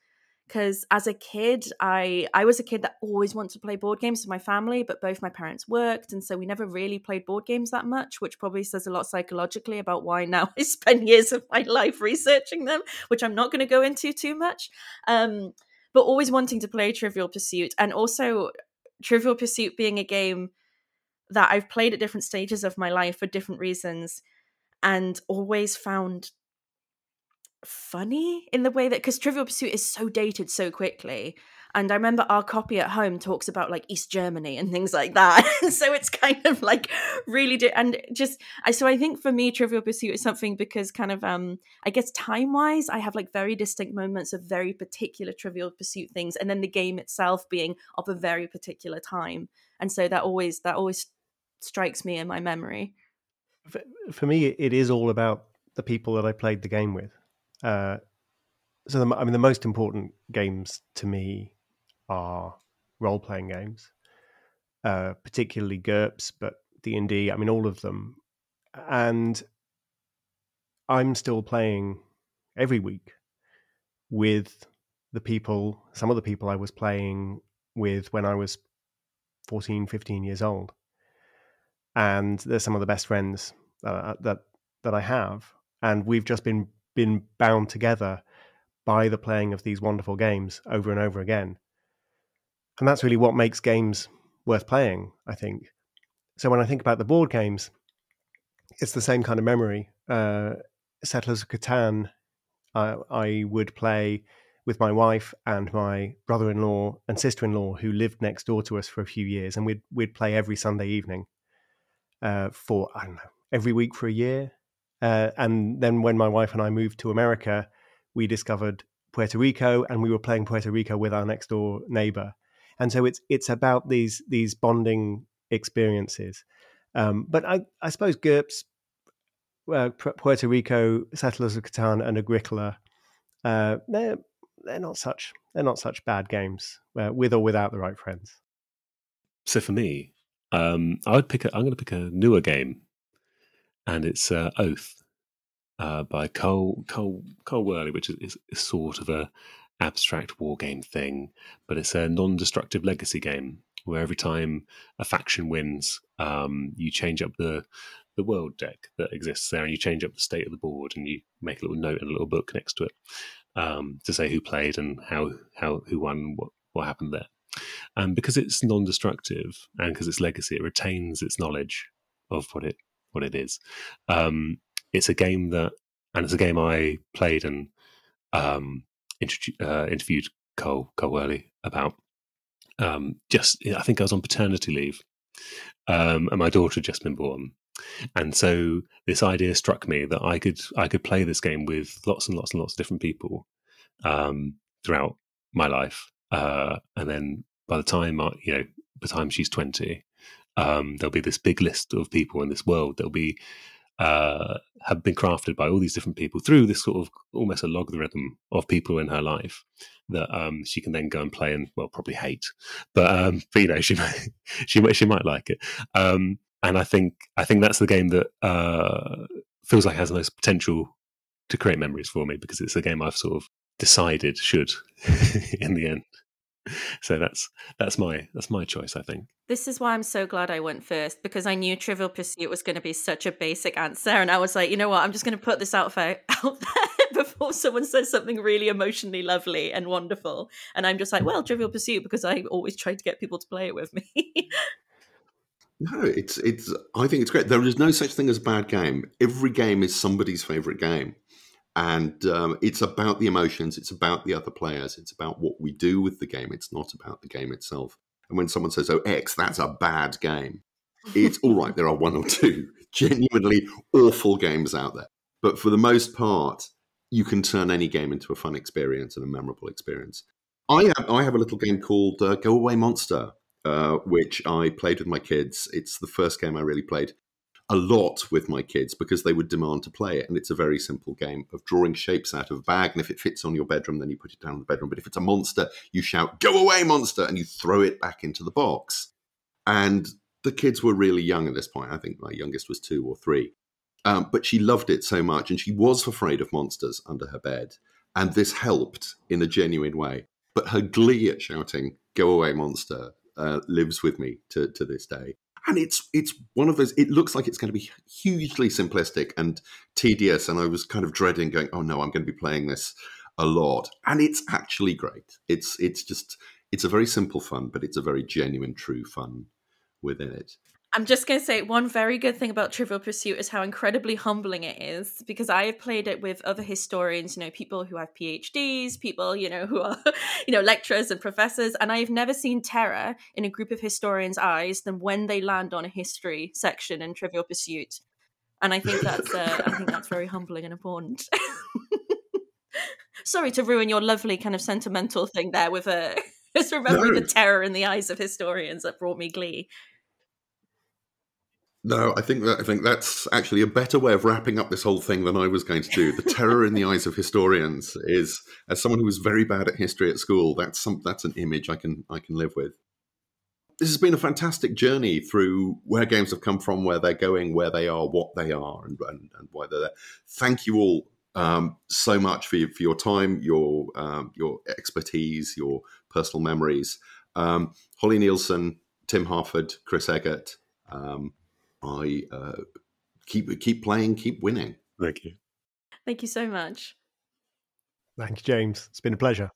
Because as a kid, I was a kid that always wanted to play board games with my family, but both my parents worked, and so we never really played board games that much, which probably says a lot psychologically about why now I spend years of my life researching them, which I'm not going to go into too much. But always wanting to play Trivial Pursuit, and also Trivial Pursuit being a game that I've played at different stages of my life for different reasons and always found funny in the way that, because Trivial Pursuit is so dated so quickly, and I remember our copy at home talks about like East Germany and things like that. So it's kind of like really so I think for me Trivial Pursuit is something because kind of I guess time wise I have like very distinct moments of very particular Trivial Pursuit things, and then the game itself being of a very particular time, and so that always strikes me in my memory. For me it is all about the people that I played the game with. So the most important games to me are role-playing games, particularly GURPS, but D&D, I mean, all of them. And I'm still playing every week with the people, some of the people I was playing with when I was 14, 15 years old. And they're some of the best friends that I have. And we've just been bound together by the playing of these wonderful games over and over again. And that's really what makes games worth playing, I think. So when I think about the board games, it's the same kind of memory. Settlers of Catan, I would play with my wife and my brother-in-law and sister-in-law who lived next door to us for a few years. And we'd play every Sunday evening every week for a year. And then when my wife and I moved to America, we discovered Puerto Rico, and we were playing Puerto Rico with our next door neighbor. And so it's about these bonding experiences. But I suppose GURPS, Puerto Rico, Settlers of Catan, and Agricola, they're not such bad games, with or without the right friends. So for me, I'm going to pick a newer game. And it's Oath by Cole Wehrle, which is sort of a abstract war game thing, but it's a non-destructive legacy game where every time a faction wins, you change up the world deck that exists there, and you change up the state of the board, and you make a little note and a little book next to it to say who played and how who won, what happened there. And because it's non-destructive and because it's legacy, it retains its knowledge of what it is. It's a game that I played and interviewed Cole Wehrle about. I think I was on paternity leave, and my daughter had just been born, and so this idea struck me that I could play this game with lots and lots and lots of different people throughout my life, and then by the time she's 20. There'll be this big list of people in this world that'll be have been crafted by all these different people through this sort of almost a logarithm of people in her life that she can then go and play and probably hate, but she might like it. And I think that's the game that feels like it has the most potential to create memories for me, because it's a game I've sort of decided should in the end. So that's my choice, I think. This is why I'm so glad I went first, because I knew Trivial Pursuit was going to be such a basic answer, and I was like, you know what, I'm just going to put this out there before someone says something really emotionally lovely and wonderful. And I'm just like, Trivial Pursuit, because I always try to get people to play it with me. No, it's. I think it's great. There is no such thing as a bad game. Every game is somebody's favourite game. And it's about the emotions, it's about the other players, it's about what we do with the game, it's not about the game itself. And when someone says, X, that's a bad game, it's all right, there are one or two genuinely awful games out there. But for the most part, you can turn any game into a fun experience and a memorable experience. I have a little game called Go Away Monster, which I played with my kids. It's the first game I really played a lot with my kids because they would demand to play it. And it's a very simple game of drawing shapes out of a bag. And if it fits on your bedroom, then you put it down in the bedroom. But if it's a monster, you shout, "Go away, monster!" and you throw it back into the box. And the kids were really young at this point. I think my youngest was 2 or 3. But she loved it so much. And she was afraid of monsters under her bed. And this helped in a genuine way. But her glee at shouting, "Go away, monster," lives with me to this day. And it's one of those, it looks like it's going to be hugely simplistic and tedious. And I was kind of dreading going, oh no, I'm going to be playing this a lot. And it's actually great. It's a very simple fun, but it's a very genuine, true fun within it. I'm just going to say one very good thing about Trivial Pursuit is how incredibly humbling it is, because I have played it with other historians, you know, people who have PhDs, people, you know, who are, you know, lecturers and professors. And I have never seen terror in a group of historians' eyes than when they land on a history section in Trivial Pursuit. And I think that's very humbling and important. Sorry to ruin your lovely kind of sentimental thing there with just remembering the terror in the eyes of historians that brought me glee. No, I think that's actually a better way of wrapping up this whole thing than I was going to do. The terror in the eyes of historians is, as someone who was very bad at history at school, that's an image I can live with. This has been a fantastic journey through where games have come from, where they're going, where they are, what they are, and why they're there. Thank you all so much for your time, your expertise, your personal memories. Holly Nielsen, Tim Harford, Chris Eggett. I keep playing, keep winning. Thank you. Thank you so much. Thank you, James. It's been a pleasure.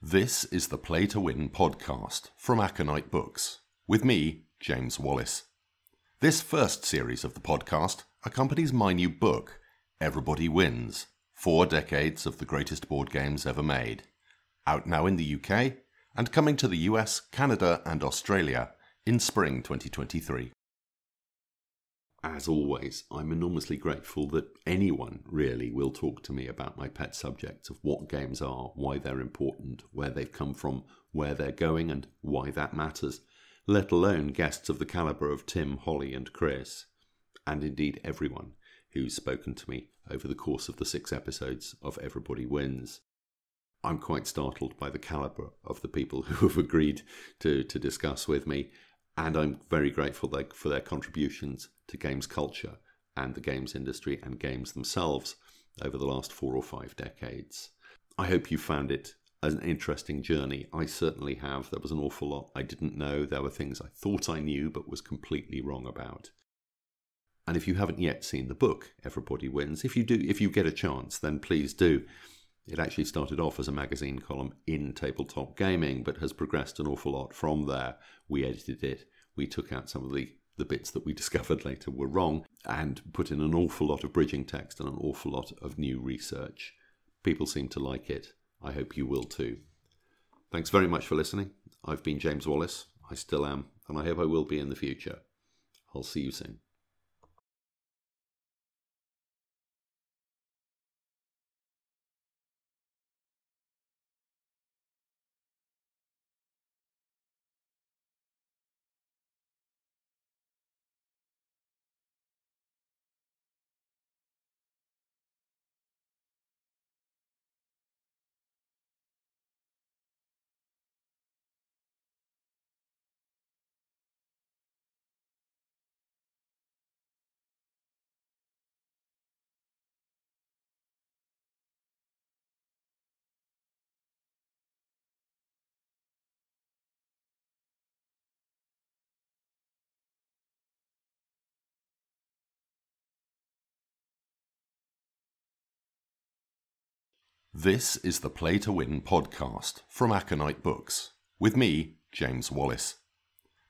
This is the Play to Win podcast from Aconyte Books with me, James Wallis. This first series of the podcast accompanies my new book, Everybody Wins: 4 Decades of the Greatest Board Games Ever Made, out now in the UK and coming to the US, Canada and Australia in spring 2023. As always, I'm enormously grateful that anyone really will talk to me about my pet subjects of what games are, why they're important, where they've come from, where they're going, and why that matters, let alone guests of the calibre of Tim, Holly and Chris, and indeed everyone who's spoken to me over the course of the 6 episodes of Everybody Wins. I'm quite startled by the calibre of the people who have agreed to discuss with me, and I'm very grateful for their contributions to games culture and the games industry and games themselves over the last 4 or 5 decades. I hope you found it an interesting journey. I certainly have. There was an awful lot I didn't know. There were things I thought I knew but was completely wrong about. And if you haven't yet seen the book, Everybody Wins, if you get a chance, then please do. It actually started off as a magazine column in Tabletop Gaming, but has progressed an awful lot from there. We edited it. We took out some of the bits that we discovered later were wrong and put in an awful lot of bridging text and an awful lot of new research. People seem to like it. I hope you will too. Thanks very much for listening. I've been James Wallis. I still am, and I hope I will be in the future. I'll see you soon. This is the Play to Win podcast from Aconyte Books with me, James Wallis.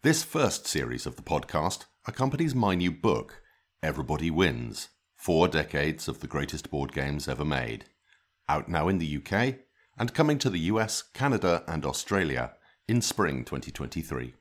This first series of the podcast accompanies my new book, Everybody Wins: 4 Decades of the Greatest Board Games Ever Made, out now in the UK and coming to the US, Canada and Australia in spring 2023.